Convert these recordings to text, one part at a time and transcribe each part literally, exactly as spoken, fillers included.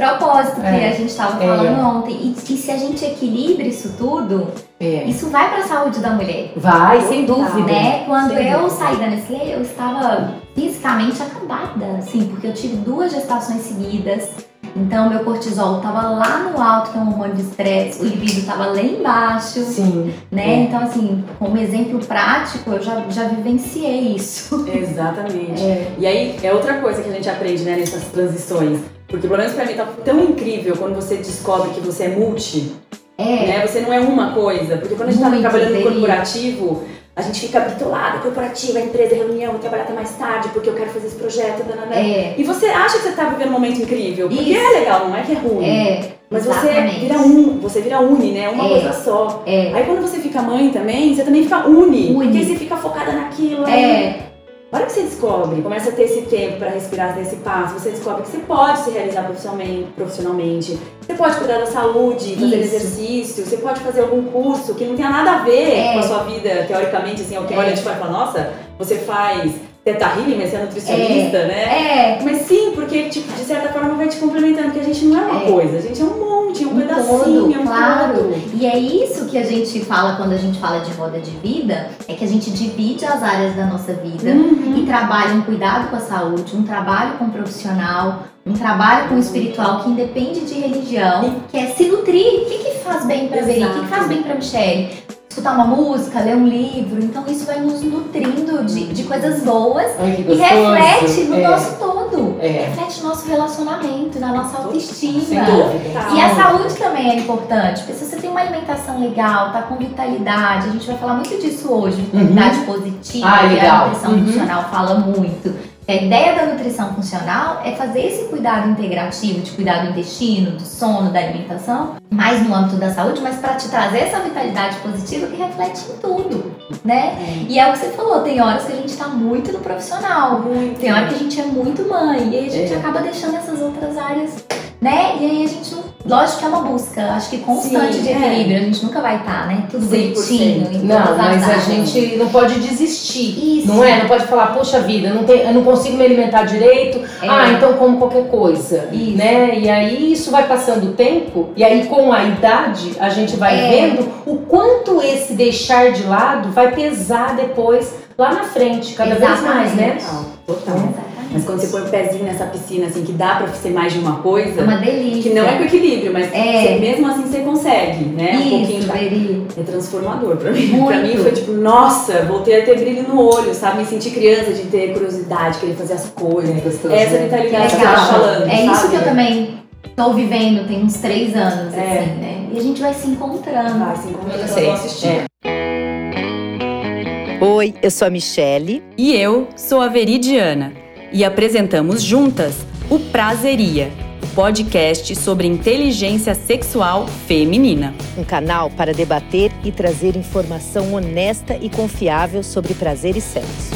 propósito que é. a gente estava falando é. ontem. E, e se a gente equilibra isso tudo, é. isso vai para a saúde da mulher. Vai, sem dúvida. Né? Quando sem eu dúvida. saí da Nestlé, eu estava fisicamente acabada, assim, porque eu tive duas gestações seguidas. Então, meu cortisol estava lá no alto, que é um hormônio de estresse, o libido estava lá embaixo. Sim. Né? É. Então, assim, como exemplo prático, eu já, já vivenciei isso. Exatamente. É. E aí, é outra coisa que a gente aprende, né, nessas transições. Porque, pelo menos pra mim, tá tão incrível quando você descobre que você é multi. É. Né? Você não é uma coisa. Porque quando a gente Muito tá trabalhando no corporativo, a gente fica bitolado, corporativo, a empresa, a reunião, vou trabalhar até mais tarde porque eu quero fazer esse projeto, danana. É. E você acha que você tá vivendo um momento incrível, porque Isso. é legal, não é que é ruim. É. Mas Exatamente. você vira um, você vira uni, né? Uma é. coisa só. É. Aí quando você fica mãe também, você também fica uni, uni. Porque você fica focada naquilo. É. A hora que você descobre, começa a ter esse tempo para respirar, ter esse passo, você descobre que você pode se realizar profissionalmente, profissionalmente. Você pode cuidar da saúde, fazer Isso. exercício, você pode fazer algum curso que não tenha nada a ver é. com a sua vida, teoricamente, assim, é o que é. olha, a gente vai falar, nossa, você faz teta healing, mas você é nutricionista, é. né? É. Mas sim, porque tipo, de certa forma vai te complementando, porque a gente não é uma é. coisa, a gente é um monte, um, um pedacinho, todo, é um claro. todo. E é isso que a gente fala quando a gente fala de moda de vida, é que a gente divide as áreas da nossa vida uhum. e trabalha um cuidado com a saúde, um trabalho com o profissional, um trabalho com o espiritual que independe de religião, que é se nutrir. O que, que faz bem pra Veri? O que, que faz bem pra Michelle? Escutar uma música, ler um livro, então isso vai nos nutrindo de, de coisas boas Ai, e reflete no é. nosso todo, é. reflete no nosso relacionamento, na nossa autoestima. Sem dúvida. E a saúde também é importante, porque se você tem uma alimentação legal, tá com vitalidade, a gente vai falar muito disso hoje, vitalidade uhum. positiva, ah, legal. a nutrição uhum. funcional fala muito. A ideia da nutrição funcional é fazer esse cuidado integrativo de cuidar do intestino, do sono, da alimentação, mais no âmbito da saúde, mas para te trazer essa vitalidade positiva que reflete em tudo, né? É. E é o que você falou, tem horas que a gente tá muito no profissional, muito. tem horas que a gente é muito mãe, e aí a gente é. acaba deixando essas outras áreas, né? E aí a gente, lógico que é uma busca, acho que constante Sim, de equilíbrio, é. a gente nunca vai estar, tá, né? Tudo bonitinho. Não, mas áreas. a gente não pode desistir, Isso. não é? Não pode falar, poxa vida, eu não, tenho, eu não consigo me alimentar direito, é. ah, então como qualquer coisa, isso. né? E aí isso vai passando o tempo, e aí com a idade a gente vai é. vendo o quanto esse deixar de lado vai pesar depois, lá na frente, cada Exatamente. vez mais, né? Não, total. Exatamente. Mas quando você põe o pezinho nessa piscina, assim, que dá pra ser mais de uma coisa... É uma delícia. Que não é com equilíbrio, mas é. você, mesmo assim você consegue, né? Isso, um pouquinho da... É transformador pra mim. Muito. Pra mim foi tipo, nossa, voltei a ter brilho no olho, sabe? Me senti criança, de ter curiosidade, querer fazer as coisas. É gostoso, Essa né? vitalidade que eu tava falando, É sabe? isso que eu também tô vivendo, tem uns três anos, é. assim, né? E a gente vai se encontrando. Vai se encontrando, eu vou assistir. É. Oi, eu sou a Michelle. E eu sou a Veridiana. E apresentamos juntas o Prazeria, o podcast sobre inteligência sexual feminina. Um canal para debater e trazer informação honesta e confiável sobre prazer e sexo.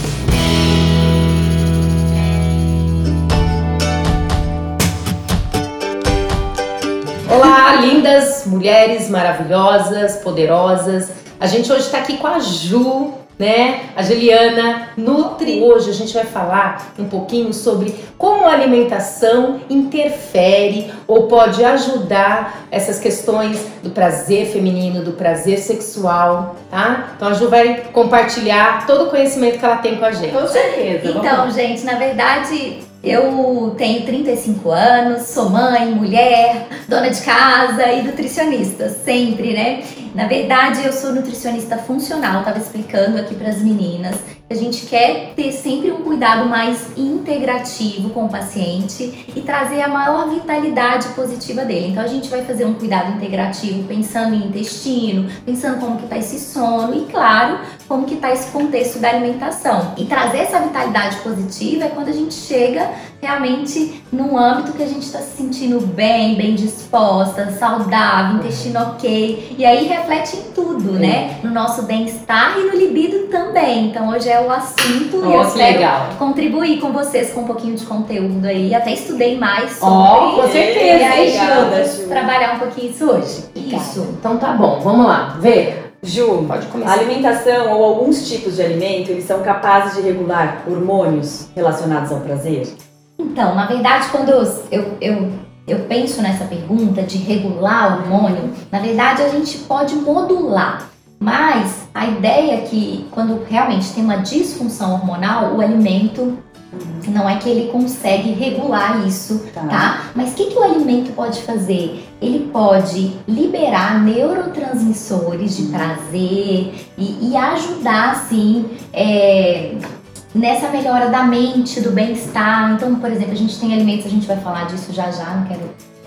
Olá, lindas, mulheres maravilhosas, poderosas. A gente hoje está aqui com a Ju... Né? A Juliana Nutri. Hoje a gente vai falar um pouquinho sobre como a alimentação interfere ou pode ajudar essas questões do prazer feminino, do prazer sexual, tá? Então a Ju vai compartilhar todo o conhecimento que ela tem com a gente. Com certeza. Então, gente, na verdade... Eu tenho trinta e cinco anos, sou mãe, mulher, dona de casa e nutricionista, sempre, né? Na verdade, eu sou nutricionista funcional, tava explicando aqui para as meninas. A gente quer ter sempre um cuidado mais integrativo com o paciente e trazer a maior vitalidade positiva dele. Então, a gente vai fazer um cuidado integrativo pensando em intestino, pensando como que tá esse sono e, claro, como que tá esse contexto da alimentação. E trazer essa vitalidade positiva é quando a gente chega realmente num âmbito que a gente está se sentindo bem, bem disposta, saudável, intestino ok. E aí reflete em tudo, né? No nosso bem-estar e no libido também. Então hoje é o assunto oh, e eu quero legal. contribuir com vocês com um pouquinho de conteúdo aí. Até estudei mais sobre oh, com certeza. E aí ajuda trabalhar um pouquinho isso hoje. Isso. Então tá bom, vamos lá. Vê. Ju, pode começar. A alimentação ou alguns tipos de alimento, eles são capazes de regular hormônios relacionados ao prazer? Então, na verdade, quando eu, eu, eu Eu penso nessa pergunta de regular o hormônio, na verdade a gente pode modular, mas a ideia é que quando realmente tem uma disfunção hormonal, o alimento não é que ele consegue regular isso, tá? tá? Mas o que, que o alimento pode fazer? Ele pode liberar neurotransmissores de prazer e, e ajudar, sim, é, nessa melhora da mente, do bem-estar. Então, por exemplo, a gente tem alimentos, a gente vai falar disso já já, não quero...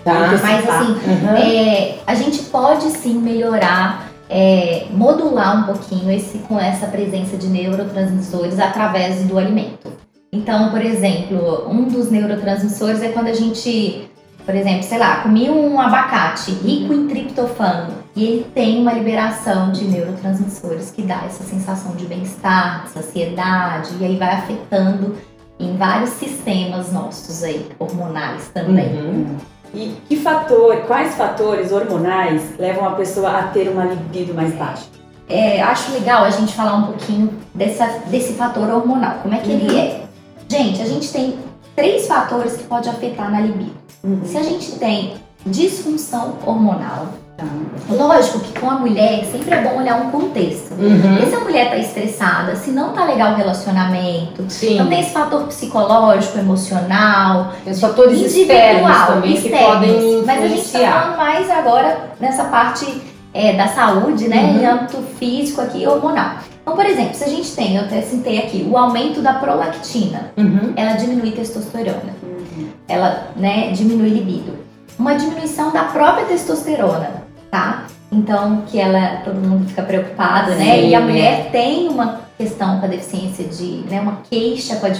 Tá, mas tá. assim, uhum. é, a gente pode sim melhorar... É, modular um pouquinho esse, com essa presença de neurotransmissores através do alimento. Então, por exemplo, um dos neurotransmissores é quando a gente, por exemplo, sei lá, comi um abacate rico em triptofano e ele tem uma liberação de neurotransmissores que dá essa sensação de bem-estar, de saciedade, e aí vai afetando em vários sistemas nossos aí, hormonais também. Uhum. E que fator, quais fatores hormonais levam a pessoa a ter uma libido mais baixa? É, acho legal a gente falar um pouquinho dessa, desse fator hormonal, como é que uhum. ele é. Gente, a gente tem três fatores que pode afetar na libido. Uhum. Se a gente tem disfunção hormonal, uhum. lógico que com a mulher sempre é bom olhar um contexto. Uhum. E se a mulher tá estressada, se não tá legal o relacionamento, Sim. então tem esse fator psicológico, emocional, os fatores externos também externos, que podem influenciar. Mas a gente tá falando mais agora nessa parte é, da saúde, né, uhum. em âmbito físico aqui, hormonal. Então, por exemplo, se a gente tem, eu até citei aqui, o aumento da prolactina, uhum. ela diminui testosterona, uhum. ela, né, diminui libido. Uma diminuição da própria testosterona, tá? Então, que ela, todo mundo fica preocupado, Sim. né? E a mulher tem uma questão com a deficiência de, né, uma queixa com a,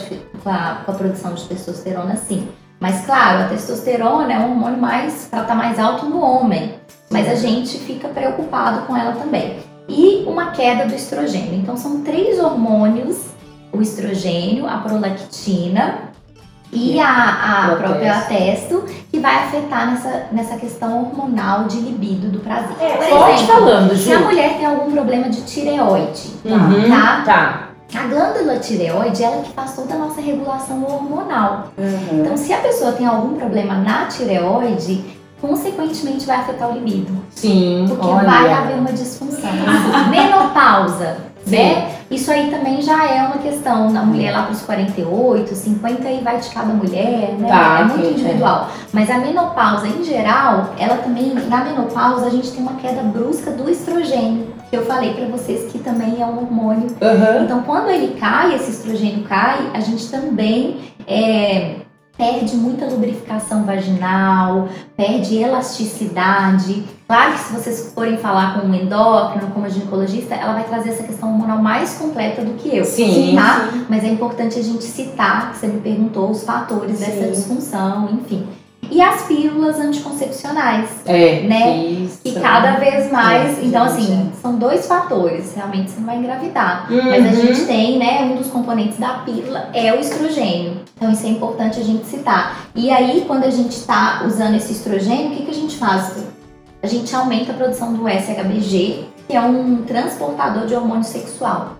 com a, com a produção de testosterona, sim. Mas, claro, a testosterona é um hormônio mais, ela tá mais alto no homem, mas a gente fica preocupado com ela também. E uma queda do estrogênio. Então, são três hormônios, o estrogênio, a prolactina e a, a própria testo, que vai afetar nessa, nessa questão hormonal de libido do prazer. É, por exemplo, falando, se a mulher tem algum problema de tireoide, uhum, tá? tá? A glândula tireoide, ela é que faz toda a nossa regulação hormonal. Uhum. Então, se a pessoa tem algum problema na tireoide, consequentemente vai afetar o libido. Sim, porque olha. vai haver uma disfunção. Menopausa, Sim. né? Isso aí também já é uma questão da mulher lá para os quarenta e oito, cinquenta e vai de cada mulher, né? Tá, é muito sim, individual. É. Mas a menopausa, em geral, ela também, na menopausa, a gente tem uma queda brusca do estrogênio, que eu falei para vocês que também é um hormônio. Uhum. Então, quando ele cai, esse estrogênio cai, a gente também é, perde muita lubrificação vaginal, perde elasticidade. Claro que se vocês forem falar com um endócrino, com uma ginecologista, ela vai trazer essa questão hormonal mais completa do que eu, sim, tá? Sim. Mas é importante a gente citar, que você me perguntou, os fatores sim. dessa disfunção, enfim. E as pílulas anticoncepcionais, é, né? Isso. Que cada vez mais... É, então, assim, são dois fatores. Realmente, você não vai engravidar. Uhum. Mas a gente tem, né? Um dos componentes da pílula é o estrogênio. Então, isso é importante a gente citar. E aí, quando a gente tá usando esse estrogênio, o que, que a gente faz? A gente aumenta a produção do S H B G, que é um transportador de hormônio sexual.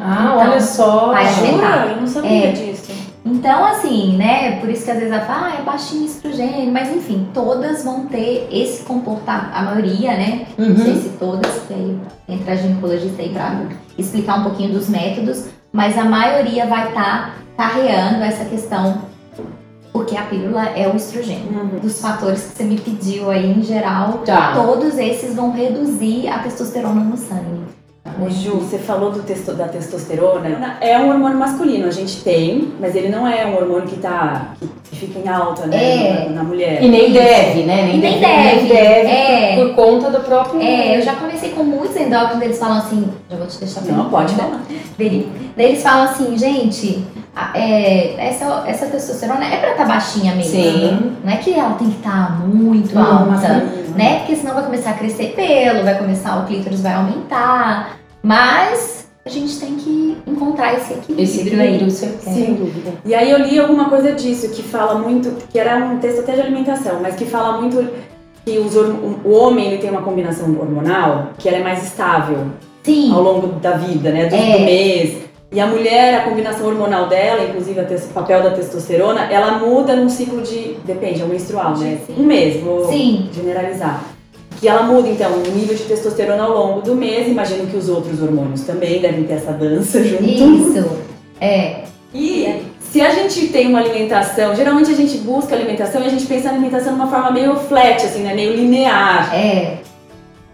Ah, então, olha só! Jura? Eu não sabia é, disso. Então, assim, né? Por isso que às vezes ela fala, ah, é baixinho estrogênio. Mas, enfim, todas vão ter esse comportamento. A maioria, né? Uhum. Não sei se todas, que aí entra a ginecologista aí pra explicar um pouquinho dos métodos. Mas a maioria vai estar tá carreando essa questão... Porque a pílula é o estrogênio. Uhum. Dos fatores que você me pediu aí, em geral, tá. todos esses vão reduzir a testosterona no sangue. Ô, Ju, você falou do testo, da testosterona. É um hormônio masculino, a gente tem, mas ele não é um hormônio que, tá, que fica em alta, né, é. na, na mulher. E nem deve, né? Nem e nem deve. deve, deve é. por, por conta do próprio... É, eu já conversei com muitos endócrinos, eles falam assim... Já vou te deixar... Não, bem, pode falar. Daí eles falam assim, gente... É, essa, essa testosterona é pra estar tá baixinha mesmo, Sim. não é que ela tem que estar tá muito não, alta, né? Porque senão vai começar a crescer pelo, vai começar, o clítoris vai aumentar, mas a gente tem que encontrar esse equilíbrio. Esse equilíbrio, sem dúvida. E aí eu li alguma coisa disso, que fala muito, que era um texto até de alimentação, mas que fala muito que os, o homem ele tem uma combinação hormonal que ela é mais estável Sim. ao longo da vida, né? Do, é. do mês. E a mulher, a combinação hormonal dela, inclusive o papel da testosterona, ela muda num ciclo de, depende, é o menstrual, né? Um mês, vou Sim. generalizar. Que ela muda, então, o nível de testosterona ao longo do mês, imagino que os outros hormônios também devem ter essa dança junto. Isso, é. E se a gente tem uma alimentação, geralmente a gente busca alimentação e a gente pensa na alimentação de uma forma meio flat, assim, né? Meio linear. É.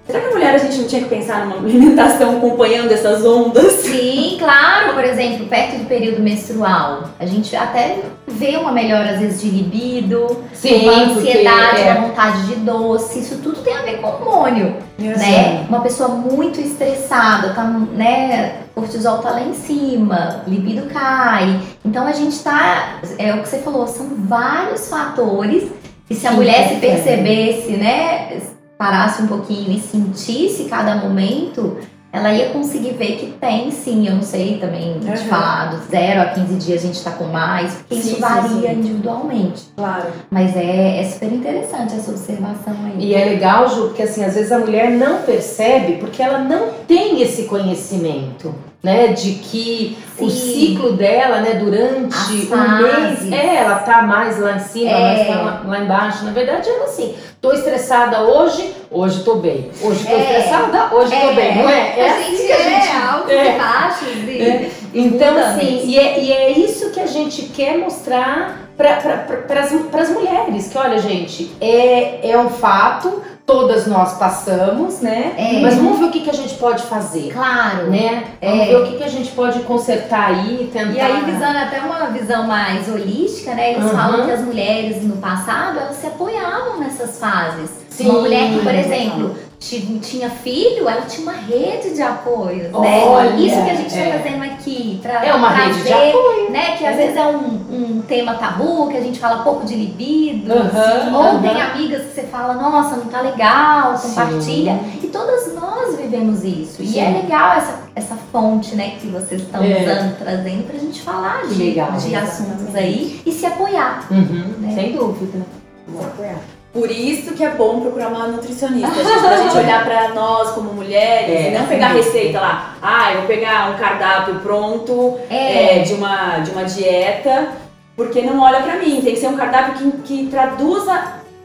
Será que a mulher a gente não tinha que pensar numa alimentação acompanhando essas ondas? Sim, claro. Por exemplo, perto do período menstrual, a gente até vê uma melhora às vezes de libido, Sim, uma ansiedade, é. uma vontade de doce. Isso tudo tem a ver com hormônio, Sim. né? Uma pessoa muito estressada, tá, né? O cortisol tá lá em cima, libido cai. Então a gente tá, é o que você falou, são vários fatores. E se a Sim, mulher se percebesse, é. né? parasse um pouquinho e sentisse cada momento, ela ia conseguir ver que tem sim, eu não sei também uhum. te falar, do zero a quinze dias a gente tá com mais, porque isso varia sim. individualmente. Claro. Mas é, é super interessante essa observação aí. E é legal, Ju, porque assim, às vezes a mulher não percebe porque ela não tem esse conhecimento, né, de que sim. o ciclo dela, né, durante um mês, é, ela tá mais lá em cima, é. ela tá lá, lá embaixo, na verdade ela assim, tô estressada hoje, hoje tô bem, hoje tô é. estressada, hoje é. tô bem, não é? É a assim gente que a gente... É alto é. e baixo, e... É. Então assim, e é, e é isso que a gente quer mostrar para pra, pra, pra, pras mulheres, que olha gente, é, é um fato... Todas nós passamos, né? É. Mas vamos ver o que, que a gente pode fazer. Claro. Né? Vamos é. ver o que, que a gente pode consertar aí, tentar... E aí, visando até uma visão mais holística, né? Eles uhum. falam que as mulheres no passado, elas se apoiavam nessas fases. Sim. Uma mulher que, por exemplo, tinha filho, ela tinha uma rede de apoio, né? Olha, isso que a gente é. tá fazendo aqui, pra é uma trazer, rede de apoio, né? Que às é. vezes é um, um tema tabu, que a gente fala pouco de libido, uhum, ou uhum. tem amigas que você fala, nossa, não tá legal, compartilha. Sim. E todas nós vivemos isso. Sim. E é legal essa, essa fonte, né, que vocês estão é. usando, trazendo pra gente falar de, legal, de assuntos aí e se apoiar. Uhum, né? Sem dúvida. Se apoiar. Por isso que é bom procurar uma nutricionista, a gente, pra gente olhar pra nós como mulheres é, e não pegar mesmo. receita lá. Ah, eu vou pegar um cardápio pronto é. É, de, uma, de uma dieta, porque não olha pra mim. Tem que ser um cardápio que, que traduza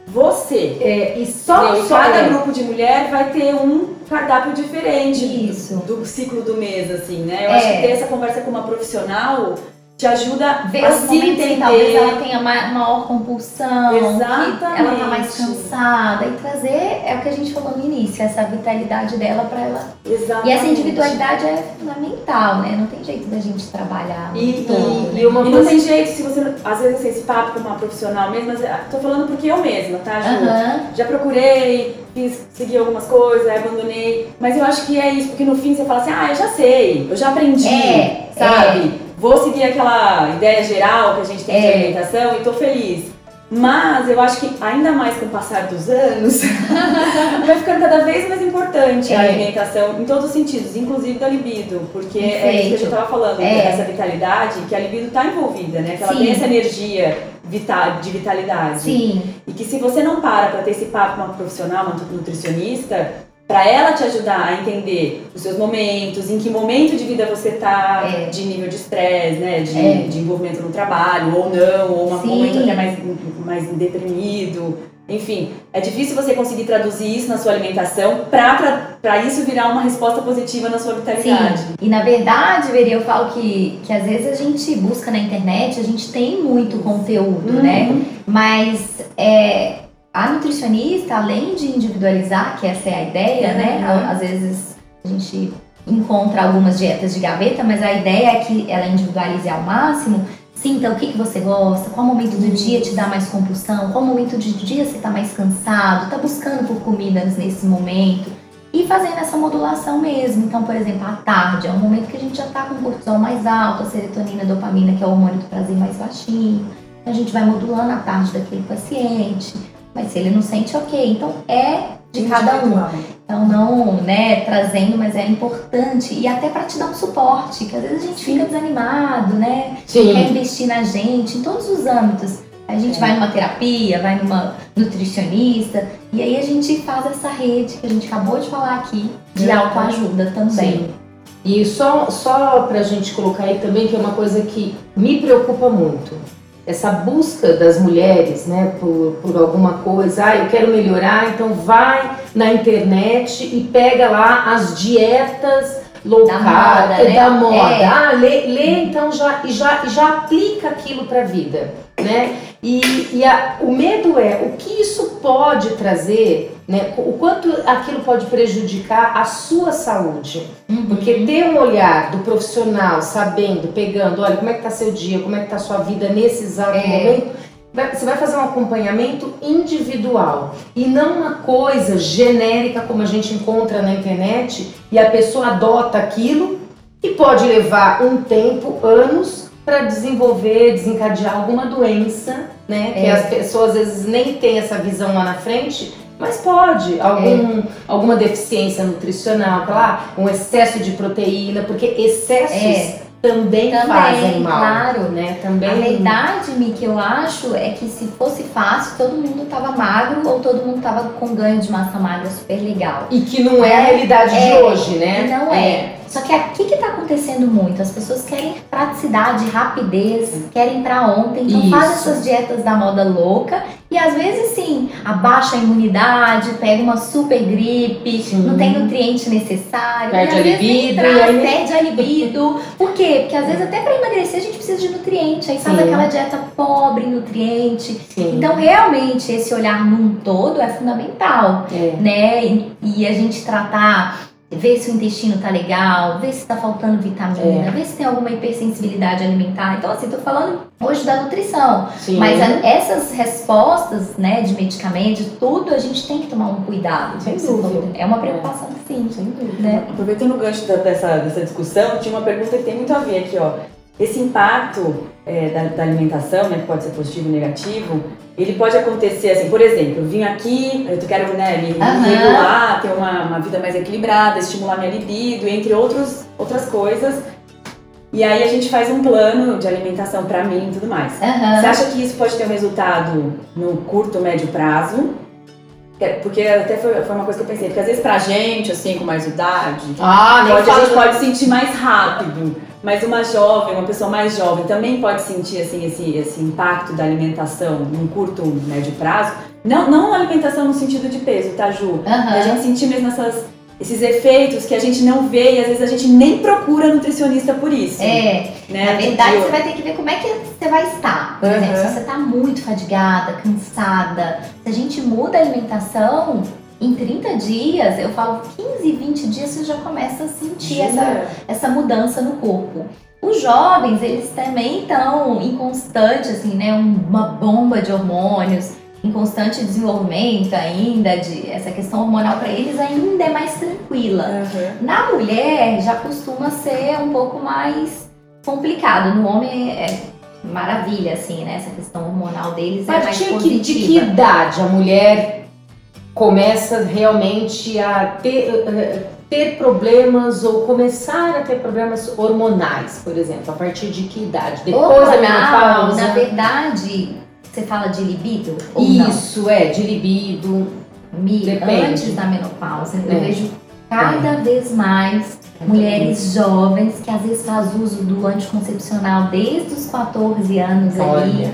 você. É, e só, só cada é. grupo de mulher vai ter um cardápio diferente isso. do, do ciclo do mês, assim, né? Eu é. acho que ter essa conversa com uma profissional... te ajuda Ver a se entender. Que talvez ela tenha maior compulsão, Exatamente. que ela tá mais cansada. E trazer, é o que a gente falou no início, essa vitalidade dela para ela. Exatamente. E essa individualidade é fundamental, né? Não tem jeito da gente trabalhar. E, todo, e, né? e, uma e coisa... não tem jeito, se você, às vezes assim, esse papo com uma profissional mesmo, mas tô falando porque eu mesma, tá, Ju? Uhum. Já procurei, fiz, segui algumas coisas, abandonei. Mas eu acho que é isso, porque no fim você fala assim, ah, eu já sei, eu já aprendi, é, sabe? É. Vou seguir aquela ideia geral que a gente tem é. de alimentação e tô feliz. Mas eu acho que ainda mais com o passar dos anos, vai ficando cada vez mais importante é. a alimentação em todos os sentidos, inclusive da libido. Porque Perfeito. é isso que a gente tava falando, é. essa vitalidade, que a libido tá envolvida, né? Que ela Sim. tem essa energia vital, de vitalidade. Sim. E que se você não para pra ter esse papo com uma profissional, uma nutricionista, para ela te ajudar a entender os seus momentos, em que momento de vida você tá, é. de nível de estresse, né, de, é. de envolvimento no trabalho, ou não, ou um momento até mais, mais deprimido. Enfim, é difícil você conseguir traduzir isso na sua alimentação para isso virar uma resposta positiva na sua vitalidade. Sim. E na verdade, Veri, eu falo que, que às vezes a gente busca na internet, a gente tem muito conteúdo, uhum. né, mas... é a nutricionista, além de individualizar, que essa é a ideia, uhum. né? Às vezes a gente encontra algumas dietas de gaveta, mas a ideia é que ela individualize ao máximo. Sinta o que, que você gosta, qual momento do dia te dá mais compulsão, qual momento do dia você tá mais cansado, tá buscando por comidas nesse momento. E fazendo essa modulação mesmo. Então, por exemplo, à tarde é um momento que a gente já tá com cortisol mais alto, a serotonina, a dopamina, que é o hormônio do prazer, mais baixinho. Então, a gente vai modulando a tarde daquele paciente. Mas se ele não sente, ok. Então é de cada um. Então não, né, trazendo, mas é importante. E até para te dar um suporte, que às vezes a gente Sim. fica desanimado, né? Sim. Quer investir na gente, em todos os âmbitos. A gente é. vai numa terapia, vai numa nutricionista. E aí a gente faz essa rede que a gente acabou de falar aqui, de autoajuda também. Sim. E só, só para a gente colocar aí também, que é uma coisa que me preocupa muito, essa busca das mulheres, né, por, por alguma coisa, ah, eu quero melhorar, então vai na internet e pega lá as dietas low carb, né? Da moda, é. ah, lê, lê então já, já, já aplica aquilo para a vida, né, e, e a, o medo é o que isso pode trazer, né, o quanto aquilo pode prejudicar a sua saúde, uhum. porque ter um olhar do profissional sabendo, pegando, olha como é que tá seu dia, como é que tá sua vida nesse exato é. momento, vai, você vai fazer um acompanhamento individual e não uma coisa genérica como a gente encontra na internet e a pessoa adota aquilo e pode levar um tempo, anos, para desenvolver, desencadear alguma doença, né, é. que as pessoas às vezes nem têm essa visão lá na frente. Mas pode, algum, é. alguma deficiência nutricional, claro, um excesso de proteína, porque excessos é. também, também fazem mal. Claro, né? Também. A verdade, Mi, que eu acho é que se fosse fácil, todo mundo tava magro ou todo mundo tava com ganho de massa magra super legal. E que não é, é a realidade é, de hoje, né? E não é. é. Só que aqui que tá acontecendo muito, as pessoas querem praticidade, rapidez, hum. querem pra ontem, então Isso. fazem essas dietas da moda louca e às vezes sim, abaixa a imunidade, pega uma super gripe, sim. não tem nutriente necessário, perde e, a libido, entra, aí... perde a libido. Por quê? Porque às vezes até pra emagrecer a gente precisa de nutriente, aí sim. faz aquela dieta pobre em nutriente. Sim. Então realmente esse olhar num todo é fundamental, é. né? E, e a gente tratar... Ver se o intestino tá legal, ver se tá faltando vitamina, é. ver se tem alguma hipersensibilidade alimentar. Então, assim, tô falando hoje da nutrição. Sim. Mas a, essas respostas, né, de medicamentos, tudo, a gente tem que tomar um cuidado. Sem dúvida. É uma preocupação, é. sim. Sem dúvida. Né? Aproveitando o gancho da, dessa, dessa discussão, tinha uma pergunta que tem muito a ver aqui, ó. Esse impacto é, da, da alimentação, né, que pode ser positivo ou negativo, ele pode acontecer assim, por exemplo, eu vim aqui, eu quero, né, me uhum. regular, ter uma, uma vida mais equilibrada, estimular minha libido, entre outros, outras coisas. E aí a gente faz um plano de alimentação pra mim e tudo mais. Uhum. Você acha que isso pode ter um resultado no curto, médio prazo? Porque até foi, foi uma coisa que eu pensei, porque às vezes pra gente, assim, com mais idade, ah, pode, a gente pode sentir mais rápido. Mas uma jovem, uma pessoa mais jovem também pode sentir, assim, esse, esse impacto da alimentação num curto, médio prazo. Não, não alimentação no sentido de peso, tá, Ju? Uhum. A gente sentir mesmo essas, esses efeitos que a gente não vê e às vezes a gente nem procura nutricionista por isso. É, né? Na verdade eu... você vai ter que ver como é que você vai estar. Por uhum. exemplo, se você tá muito fadigada, cansada, se a gente muda a alimentação... Em trinta dias, eu falo quinze, vinte dias, você já começa a sentir essa, essa mudança no corpo. Os jovens, eles também estão em constante, assim, né, uma bomba de hormônios, em constante desenvolvimento ainda, de, essa questão hormonal para eles ainda é mais tranquila. Uhum. Na mulher, já costuma ser um pouco mais complicado, no homem é... maravilha, assim, né, essa questão hormonal deles. Mas é mais positiva. De que idade a mulher... começa realmente a ter, ter problemas ou começar a ter problemas hormonais, por exemplo, a partir de que idade? Depois da menopausa? Na verdade, você fala de libido ou não? Isso, é, de libido. Depende. Antes da menopausa, é. eu vejo cada é. vez mais mulheres é. jovens que às vezes faz uso do anticoncepcional desde os quatorze anos ali.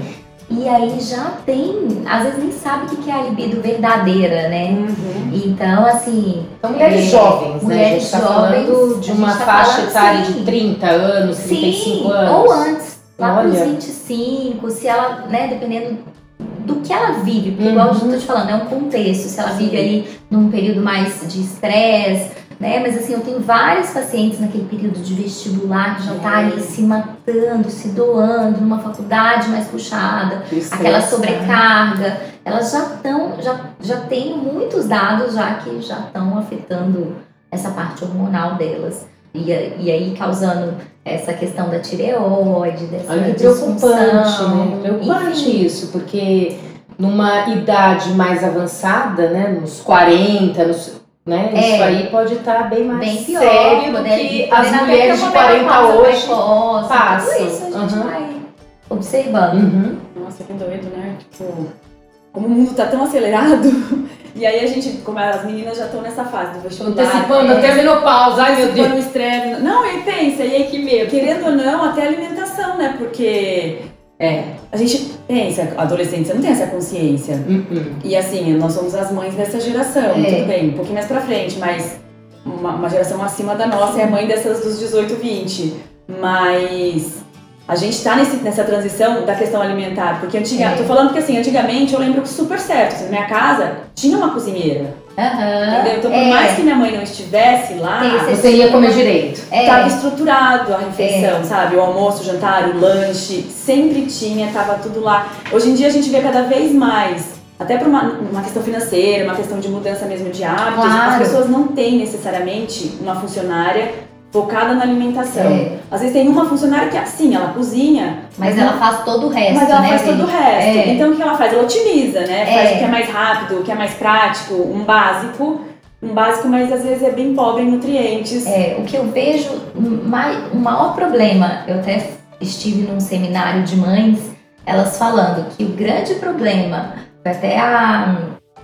E aí já tem, às vezes nem sabe o que é a libido verdadeira, né? Uhum. Então, assim... São mulheres é, jovens, mulheres né? Mulheres jovens... de uma tá faixa etária assim, de trinta anos, sim, trinta e cinco anos. Ou antes, lá Olha. pros vinte e cinco, se ela, né, dependendo do que ela vive. Porque uhum. igual eu tô te falando, é um contexto. Se ela sim. vive ali num período mais de estresse... Né? Mas assim, eu tenho vários pacientes naquele período de vestibular que já tá ali se matando, se doando, numa faculdade mais puxada, aquela sobrecarga, elas já estão, já, já tem muitos dados já que já estão afetando essa parte hormonal delas. E, e aí causando essa questão da tireoide, dessa Olha, disfunção. É preocupante, né? Preocupante isso, porque numa idade mais avançada, né? Nos quarenta, nos... Né? É. Isso aí pode estar bem mais bem pior, sério do né? que as mulheres de quarenta hoje passam. Tudo isso a gente uhum. vai observando. Uhum. Nossa, que doido, né? Tipo, como o mundo tá tão acelerado E aí a gente, como as meninas já estão nessa fase do vestibular. Antecipando até a menopausa, ai meu Deus. Estresse. Não, e pensa, e aí que medo. Querendo ou não, até alimentação, né? Porque é, a gente pensa, adolescente, você não tem essa consciência. Uh-uh. E assim, nós somos as mães dessa geração, é. Tudo bem, um pouquinho mais pra frente, mas uma, uma geração acima da nossa é a mãe dessas dos dezoito, vinte. Mas a gente tá nesse, nessa transição da questão alimentar, porque antigamente, é. tô falando que assim, antigamente eu lembro super certo, assim, minha casa tinha uma cozinheira, uhum. entendeu? Então por é. mais que minha mãe não estivesse lá, você, você ia comer direito. É. Tava estruturado a refeição, é. sabe? O almoço, o jantar, o lanche, sempre tinha, tava tudo lá. Hoje em dia a gente vê cada vez mais, até por uma, uma questão financeira, uma questão de mudança mesmo de hábitos, claro. As pessoas não têm necessariamente uma funcionária focada na alimentação. É. Às vezes tem uma funcionária que assim, ela cozinha, mas ela não faz todo o resto, mas ela né, faz gente? todo o resto. É. Então o que ela faz? Ela otimiza, né? Faz é. o que é mais rápido, o que é mais prático, um básico, um básico, mas às vezes é bem pobre em nutrientes. É, o que eu vejo, o maior problema, eu até estive num seminário de mães, elas falando que o grande problema, até a,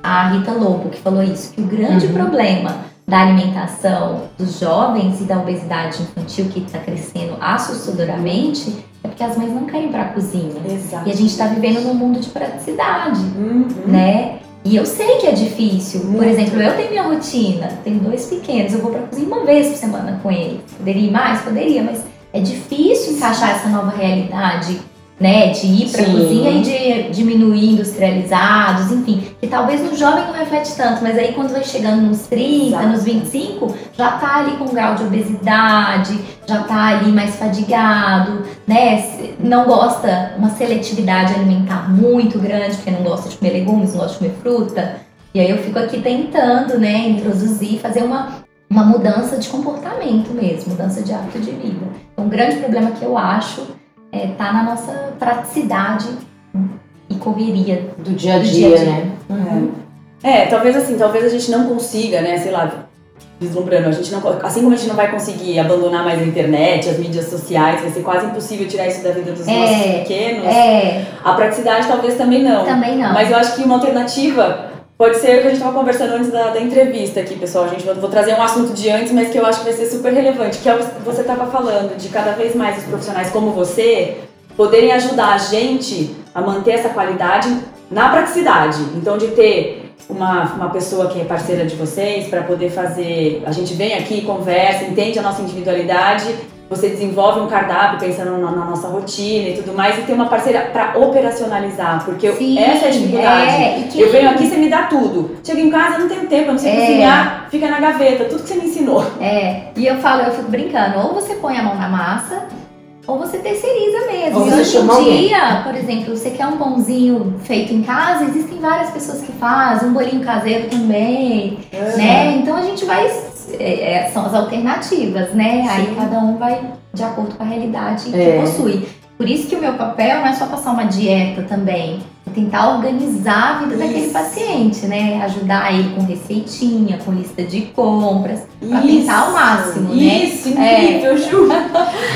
a Rita Lobo que falou isso, que o grande uhum. problema da alimentação dos jovens e da obesidade infantil que está crescendo assustadoramente é porque as mães não querem ir para a cozinha. Exato. E a gente está vivendo num mundo de praticidade, uhum. né? E eu sei que é difícil. Muito. Por exemplo, eu tenho minha rotina, tenho dois pequenos, eu vou para a cozinha uma vez por semana com eles. Poderia ir mais? Poderia, mas é difícil encaixar essa nova realidade, né? De ir para a cozinha e de diminuir industrializados, enfim. Que talvez no jovem não reflete tanto, mas aí quando vai chegando nos trinta, exato. Nos vinte e cinco, já tá ali com um grau de obesidade, já tá ali mais fadigado, né? Não gosta, uma seletividade alimentar muito grande, porque não gosta de comer legumes, não gosta de comer fruta. E aí eu fico aqui tentando, né, introduzir, fazer uma, uma mudança de comportamento mesmo, mudança de hábito de vida. Então, um grande problema que eu acho é, tá na nossa praticidade e correria do dia a dia, dia, né? Uhum. É. é, talvez assim, talvez a gente não consiga, né, sei lá, vislumbrando, a gente não, assim como a gente não vai conseguir abandonar mais a internet, as mídias sociais, vai ser quase impossível tirar isso da vida dos é, nossos pequenos, é. a praticidade talvez também não. Também não. Mas eu acho que uma alternativa pode ser o que a gente estava conversando antes da, da entrevista aqui, pessoal. A gente vai, vou trazer um assunto de antes, mas que eu acho que vai ser super relevante, que é o que você estava falando, de cada vez mais os profissionais como você poderem ajudar a gente a manter essa qualidade na praticidade. Então, de ter uma, uma pessoa que é parceira de vocês para poder fazer... A gente vem aqui, conversa, entende a nossa individualidade, você desenvolve um cardápio pensando na, na nossa rotina e tudo mais, e ter uma parceira para operacionalizar, porque sim, essa é a dificuldade. É, que... Eu venho aqui, você me dá tudo. Chego em casa, eu não tenho tempo, eu não sei é. cozinhar, fica na gaveta, tudo que você me ensinou. É, e eu falo, eu fico brincando, ou você põe a mão na massa... Ou você terceiriza mesmo. Ou hoje em dia, por exemplo, você quer um pãozinho feito em casa, existem várias pessoas que fazem, um bolinho caseiro também, é. né? Então a gente vai... É, são as alternativas, né? Sim. Aí cada um vai de acordo com a realidade é. que possui. Por isso que o meu papel não é só passar uma dieta também, é tentar organizar a vida isso. daquele paciente, né? Ajudar ele com receitinha, com lista de compras, para tentar ao máximo, isso, né? Isso, incrível, é. juro.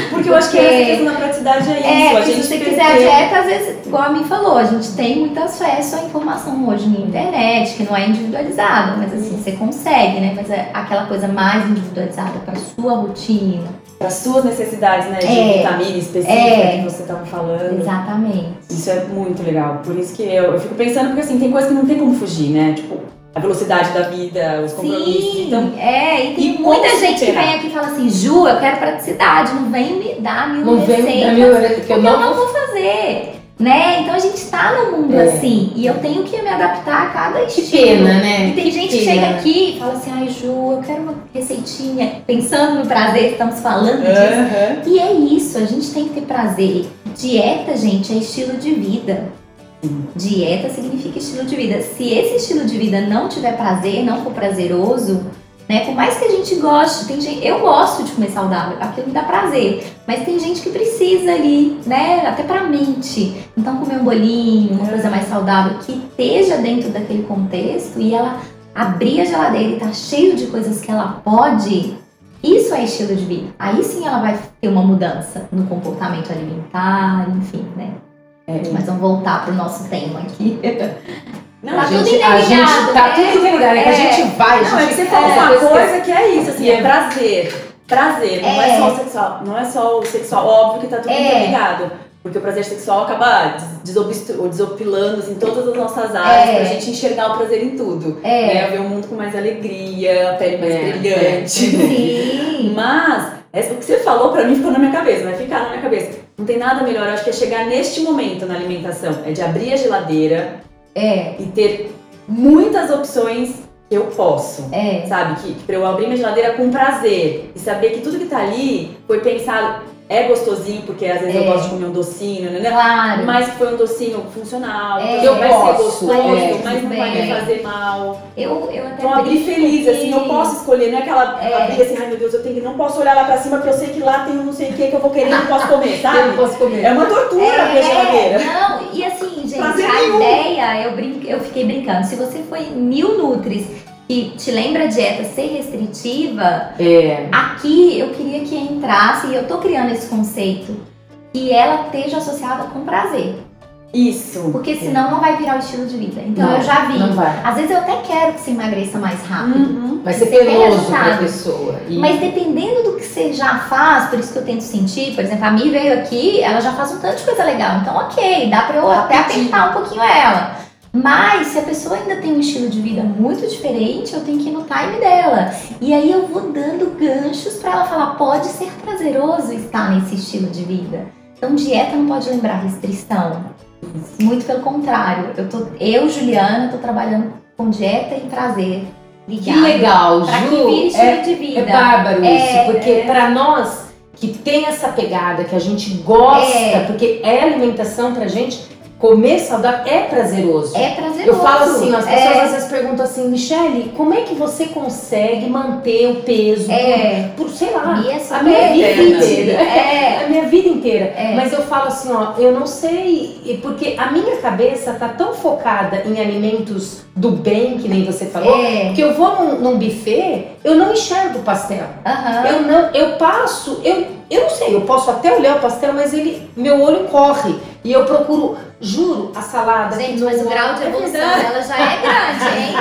Porque eu acho que essa questão da praticidade é isso. É, a gente se você perder... quiser a dieta, às vezes, igual a mim falou, a gente tem muito acesso à informação hoje na internet, que não é individualizada, mas assim, você consegue, né? Mas é aquela coisa mais individualizada para sua rotina, para suas necessidades, né, de é, vitamina específica é, que você estava falando. Exatamente. Isso é muito legal. Por isso que eu, eu fico pensando, porque assim, tem coisa que não tem como fugir, né? Tipo, a velocidade da vida, os compromissos. Sim, então, é, e tem e muita gente superar. que vem aqui e fala assim, Ju, eu quero praticidade, não vem me dar mil não receitas, vem me dar mil receitas, que eu não, não vou fazer. Né? Então a gente tá num mundo é. assim, e eu tenho que me adaptar a cada estilo. Que pena, né? E tem gente que, que chega aqui e fala assim, ai Ju, eu quero uma receitinha, pensando no prazer, estamos falando uhum. disso. E é isso, a gente tem que ter prazer. Dieta, gente, é estilo de vida. Dieta significa estilo de vida. Se esse estilo de vida não tiver prazer, não for prazeroso, né? Por mais que a gente goste, tem gente, eu gosto de comer saudável, aquilo me dá prazer, mas tem gente que precisa ali, né? Até pra mente. Então comer um bolinho, uma coisa mais saudável, que esteja dentro daquele contexto e ela abrir a geladeira e tá cheio de coisas que ela pode, isso é estilo de vida. Aí sim ela vai ter uma mudança no comportamento alimentar, enfim, né? É. Mas vamos voltar pro nosso tema aqui. Não, tá, gente, tudo a gente tá tudo lugar, é que é, a gente vai, não, a gente... Não, é que você fala é, uma coisa, coisa que é isso, assim, é, é prazer. Prazer, não é. é só o sexual, não é só o sexual, óbvio que tá tudo interligado. É. Porque o prazer sexual acaba desobstru... desopilando assim, todas as nossas áreas é. pra gente enxergar o prazer em tudo. É. Né? Ver o mundo com mais alegria, a pele mais é. brilhante. Sim. Mas, o que você falou pra mim ficou na minha cabeça, vai ficar na minha cabeça. Não tem nada melhor, eu acho que é chegar neste momento na alimentação. É de abrir a geladeira é. e ter muitas opções que eu posso, é. sabe? Que, que pra eu abrir minha geladeira com prazer e saber que tudo que tá ali foi pensado... É gostosinho, porque às vezes é. eu gosto de comer um docinho, né? Claro. Mas foi um docinho funcional, é. então vai ser gostoso, é. mas não vai me fazer mal. Eu, eu até então abrir feliz, assim, eu posso escolher, não é aquela é. briga assim, ai meu Deus, eu tenho que não posso olhar lá pra cima porque eu sei que lá tem um não sei o que que eu vou querer e não posso comer, sabe? Eu não posso comer. É uma tortura é. abrir a geladeira. Não, e assim, gente, prazer a nenhum. ideia, eu, brinque, eu fiquei brincando, se você foi mil nutris, que te lembra a dieta ser restritiva, é. aqui eu queria que entrasse, e eu tô criando esse conceito, que ela esteja associada com prazer. Isso. Porque senão é. não vai virar o estilo de vida. Então não, eu já vi. Não vai. Às vezes eu até quero que você emagreça mais rápido. Uhum. Vai ser penoso pra pessoa. E... Mas dependendo do que você já faz, por isso que eu tento sentir, por exemplo, a Mi veio aqui, ela já faz um tanto de coisa legal. Então ok, dá pra eu tá até apertar um pouquinho ela. Mas se a pessoa ainda tem um estilo de vida muito diferente, eu tenho que ir no time dela. E aí eu vou dando ganchos pra ela falar, pode ser prazeroso estar nesse estilo de vida. Então dieta não pode lembrar restrição. Muito pelo contrário. Eu, tô, eu Juliana, tô trabalhando com dieta e prazer. Ligado, que legal, Ju. Pra que vire estilo é, de vida. É bárbaro é, isso, porque é... pra nós que tem essa pegada, que a gente gosta, é. porque é alimentação pra gente... Comer saudável é prazeroso. É prazeroso. Eu falo assim, as pessoas é. às vezes perguntam assim, Michelle, como é que você consegue manter o peso é. por, por, sei lá, a minha vida inteira. É. A minha vida inteira. É. Mas eu falo assim, ó, eu não sei, porque a minha cabeça tá tão focada em alimentos do bem, que nem você falou, é. que eu vou num, num buffet, eu não enxergo o pastel. Uhum. Eu não, eu passo, eu, eu não sei, eu posso até olhar o pastel, mas ele, meu olho corre. E eu procuro, juro, a salada. Gente, mas o grau de evolução dela já é grande, hein?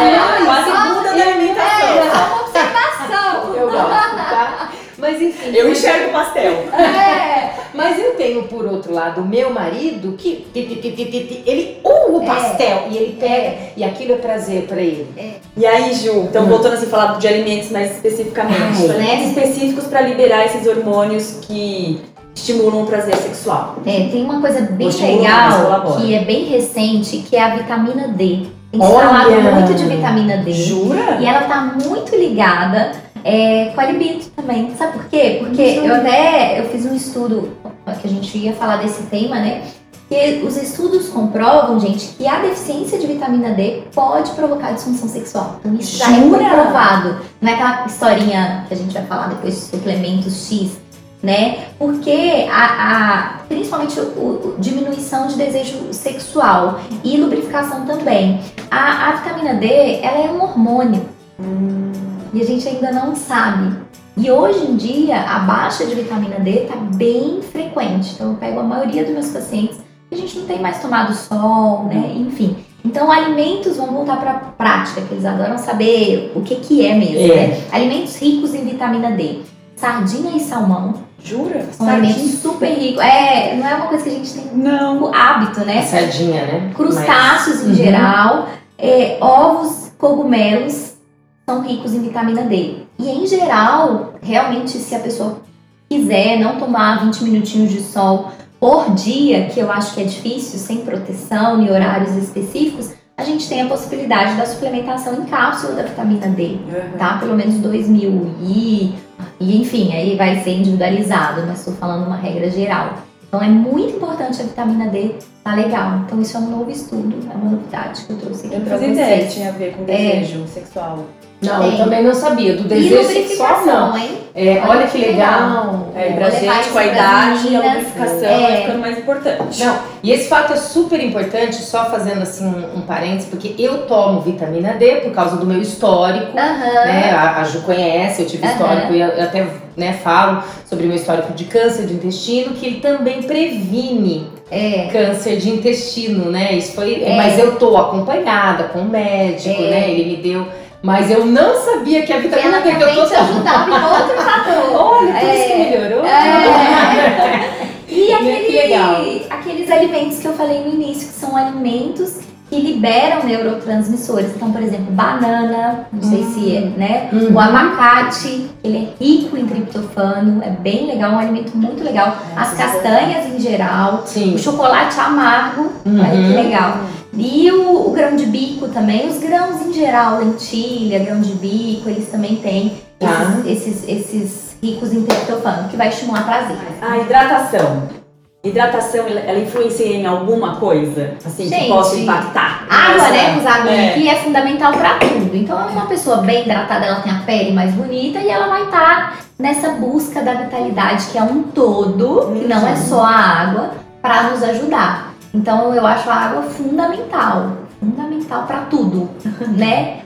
É, quase muda da alimentação. É, só uma observação. Eu gosto, tá? Mas enfim. Eu enxergo o pastel. É, mas eu tenho, por outro lado, o meu marido que. Ele ama o pastel e ele pega. E aquilo é prazer pra ele. É. E aí, Ju, então voltando a se falar de alimentos mais especificamente, alimentos específicos pra liberar esses hormônios que. Estimulam o prazer sexual. É, tem uma coisa bem legal que é bem recente, que é a vitamina D. Tem falado muito de vitamina D. Jura? E ela tá muito ligada é, com a libido também. Sabe por quê? Porque eu até eu fiz um estudo que a gente ia falar desse tema, né? Que os estudos comprovam, gente, que a deficiência de vitamina D pode provocar disfunção sexual. Então isso já é comprovado. Não é aquela historinha que a gente vai falar depois de suplementos X. Né? Porque a, a, principalmente a diminuição de desejo sexual e lubrificação também. A, a vitamina D, ela é um hormônio hum. e a gente ainda não sabe. E hoje em dia, a baixa de vitamina D está bem frequente. Então eu pego a maioria dos meus pacientes que a gente não tem mais tomado sol, né? Enfim. Então alimentos, vamos voltar para a prática, que eles adoram saber o que, que é mesmo. É. Né? Alimentos ricos em vitamina D. Sardinha e salmão. Jura? Um alimento super rico. É, não é uma coisa que a gente tem não. hábito, né? Sardinha, né? Crustáceos Mas... em uhum. geral, é, ovos, cogumelos são ricos em vitamina D. E em geral, realmente, se a pessoa quiser não tomar vinte minutinhos de sol por dia, que eu acho que é difícil, sem proteção e horários específicos, a gente tem a possibilidade da suplementação em cápsula da vitamina D, uhum. tá? Pelo menos dois mil I. E enfim, aí vai ser individualizado, mas estou falando uma regra geral. Então é muito importante a vitamina D, tá legal. Então isso é um novo estudo, é uma novidade que eu trouxe aqui pra vocês. Eu não fazia ideia que tinha a ver com desejo é. sexual. Não, tem. Eu também não sabia. Do desejo só não. Hein? É, olha, olha que legal. legal. É, pra gente, com a idade, a lubrificação é. vai ficando mais importante. Não, e esse fato é super importante, só fazendo assim um, um parênteses, porque eu tomo vitamina D por causa do meu histórico. Uh-huh. Né? A, a Ju conhece, eu tive uh-huh. histórico, e eu, eu até né, falo sobre o meu histórico de câncer de intestino, que ele também previne é. câncer de intestino, né? Isso foi. É. Mas eu tô acompanhada com o médico, é. né? Ele me deu. Mas eu não sabia que a vitamina D que eu tô ajudava em outro fator. Olha, por é, isso que melhorou. É. E aquele, que legal. aqueles alimentos que eu falei no início, que são alimentos que liberam neurotransmissores. Então, por exemplo, banana, não sei hum. se é, né? Hum. O abacate, ele é rico em triptofano, é bem legal, é um alimento muito legal. As castanhas em geral, Sim. o chocolate amargo, hum. olha que legal. E o, o grão de bico também, os grãos em geral, lentilha, grão de bico, eles também têm tá. esses, esses, esses ricos em triptofano, que vai estimular a prazer. A hidratação. Hidratação, ela influencia em alguma coisa, assim, Gente, que possa impactar? Água, né, usar água é. aqui é fundamental pra tudo. Então, uma pessoa bem hidratada, ela tem a pele mais bonita e ela vai estar nessa busca da vitalidade, que é um todo, hum, que não é só a água, pra nos ajudar. Então, eu acho a água fundamental, fundamental pra tudo, né?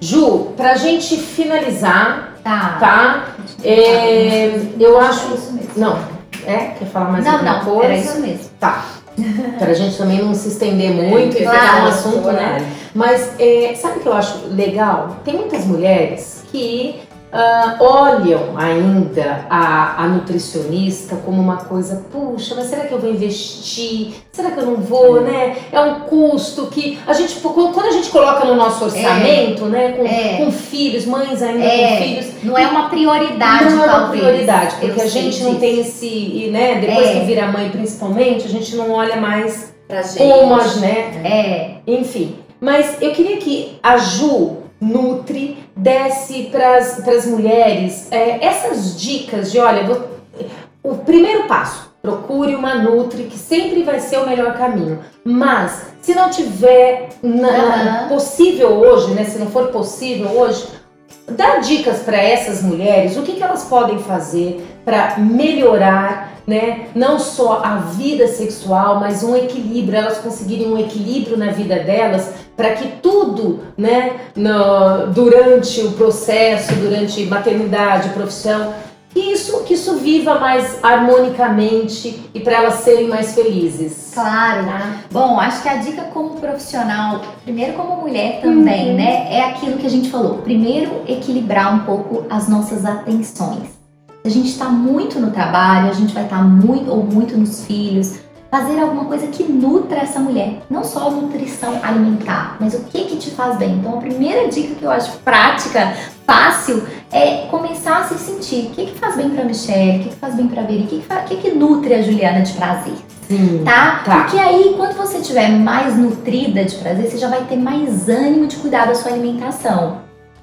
Ju, pra gente finalizar, tá? tá? É, eu acho... É isso mesmo. Não, é? Quer falar mais não, alguma não, coisa? Não, não, era isso mesmo. Tá. Pra gente também não se estender muito e claro, pegar um assunto, né? Mas é, sabe o que eu acho legal? Tem muitas mulheres que uh, olham ainda a, a nutricionista como uma coisa, puxa, mas será que eu vou investir? Será que eu não vou, né? É um custo que a gente, quando a gente coloca no nosso orçamento, é, né? Com, é, com filhos, mães ainda é, com filhos. Não é uma prioridade, Não é uma talvez. prioridade, porque eu a gente não isso. tem esse, né? Depois é. que vira mãe, principalmente, a gente não olha mais pra como gente. né? É. Enfim, mas eu queria que a Ju Nutri desse pras, pras mulheres é, essas dicas de, olha, vou, o primeiro passo. Procure uma Nutri, que sempre vai ser o melhor caminho. Mas, se não tiver na, uhum. possível hoje, né? Se não for possível hoje, dá dicas para essas mulheres, o que, que elas podem fazer para melhorar, né? Não só a vida sexual, mas um equilíbrio, elas conseguirem um equilíbrio na vida delas, para que tudo, né? No, durante o processo, durante maternidade, profissão, Que isso, que isso viva mais harmonicamente e para elas serem mais felizes. Claro. Tá? Bom, acho que a dica como profissional, primeiro como mulher também, uhum. né? É aquilo que a gente falou. Primeiro, equilibrar um pouco as nossas atenções. A gente está muito no trabalho, a gente vai estar tá muito ou muito nos filhos. Fazer alguma coisa que nutra essa mulher. Não só nutrição alimentar, mas o que que te faz bem. Então, a primeira dica que eu acho prática, fácil, é começar a se sentir. O que que faz bem pra Michelle? O que que faz bem pra Veri? O que que, faz, o que que nutre a Juliana de prazer? Sim, tá? tá? Porque aí, quando você estiver mais nutrida de prazer, você já vai ter mais ânimo de cuidar da sua alimentação,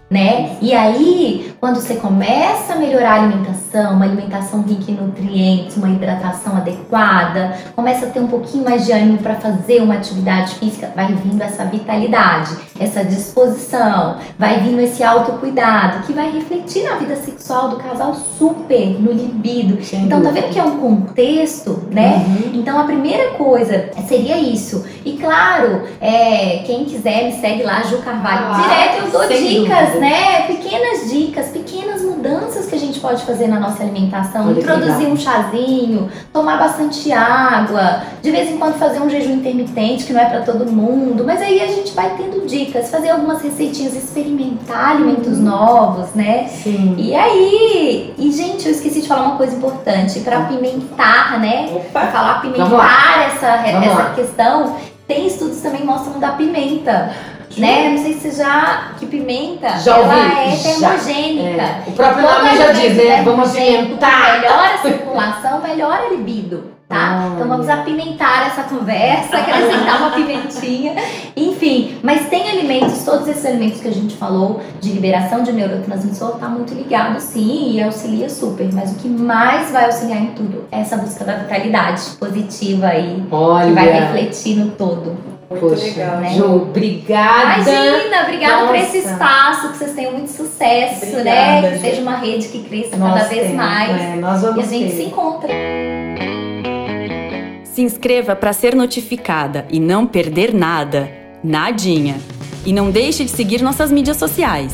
né? E aí, quando você começa a melhorar a alimentação, uma alimentação rica em nutrientes, uma hidratação adequada, começa a ter um pouquinho mais de ânimo para fazer uma atividade física, vai vindo essa vitalidade, essa disposição, vai vindo esse autocuidado, que vai refletir na vida sexual do casal super, no libido. Então, tá vendo que é um contexto, né? Uhum. Então, a primeira coisa seria isso. E claro, é, quem quiser me segue lá, Ju Carvalho, ah, direto, eu dou dicas, dúvida. né? Pequenas dicas, pequenas mudanças que a gente pode fazer na nossa alimentação. Olha, introduzir um chazinho, tomar bastante água, de vez em quando fazer um jejum intermitente, que não é pra todo mundo, mas aí a gente vai tendo dicas, fazer algumas receitinhas, experimentar alimentos hum. novos, né? Sim. E aí, e gente, eu esqueci de falar uma coisa importante, pra apimentar, né? Opa. Pra falar apimentar essa, essa questão, tem estudos também mostrando da pimenta. Né? Não sei se você já... Que pimenta, já ela ouvi. é termogênica. É. O próprio Quando nome já diz, né? Vamos apimentar. Melhora a circulação, melhora a libido, tá? Ai. Então vamos apimentar essa conversa, acrescentar uma pimentinha. Enfim, mas tem alimentos, todos esses alimentos que a gente falou de liberação de neurotransmissor, tá muito ligado, sim, e auxilia super. Mas o que mais vai auxiliar em tudo é essa busca da vitalidade positiva aí, Olha. que vai refletir no todo. Muito Poxa, legal. Né? Ju, obrigada. Imagina, obrigada Nossa. por esse espaço, que vocês tenham muito sucesso, obrigada, né? Que Ju. seja uma rede que cresça Nós cada vez temos, mais. Né? Nós vamos e a gente ter. se encontra. Se inscreva para ser notificada e não perder nada, nadinha. E não deixe de seguir nossas mídias sociais.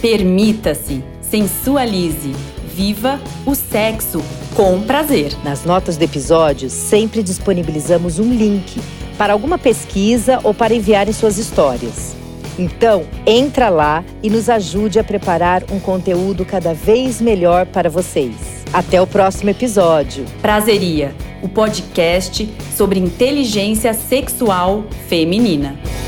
Permita-se, sensualize, viva o sexo com prazer. Nas notas do episódio, sempre disponibilizamos um link para alguma pesquisa ou para enviarem suas histórias. Então, entra lá e nos ajude a preparar um conteúdo cada vez melhor para vocês. Até o próximo episódio. Prazeria, o podcast sobre inteligência sexual feminina.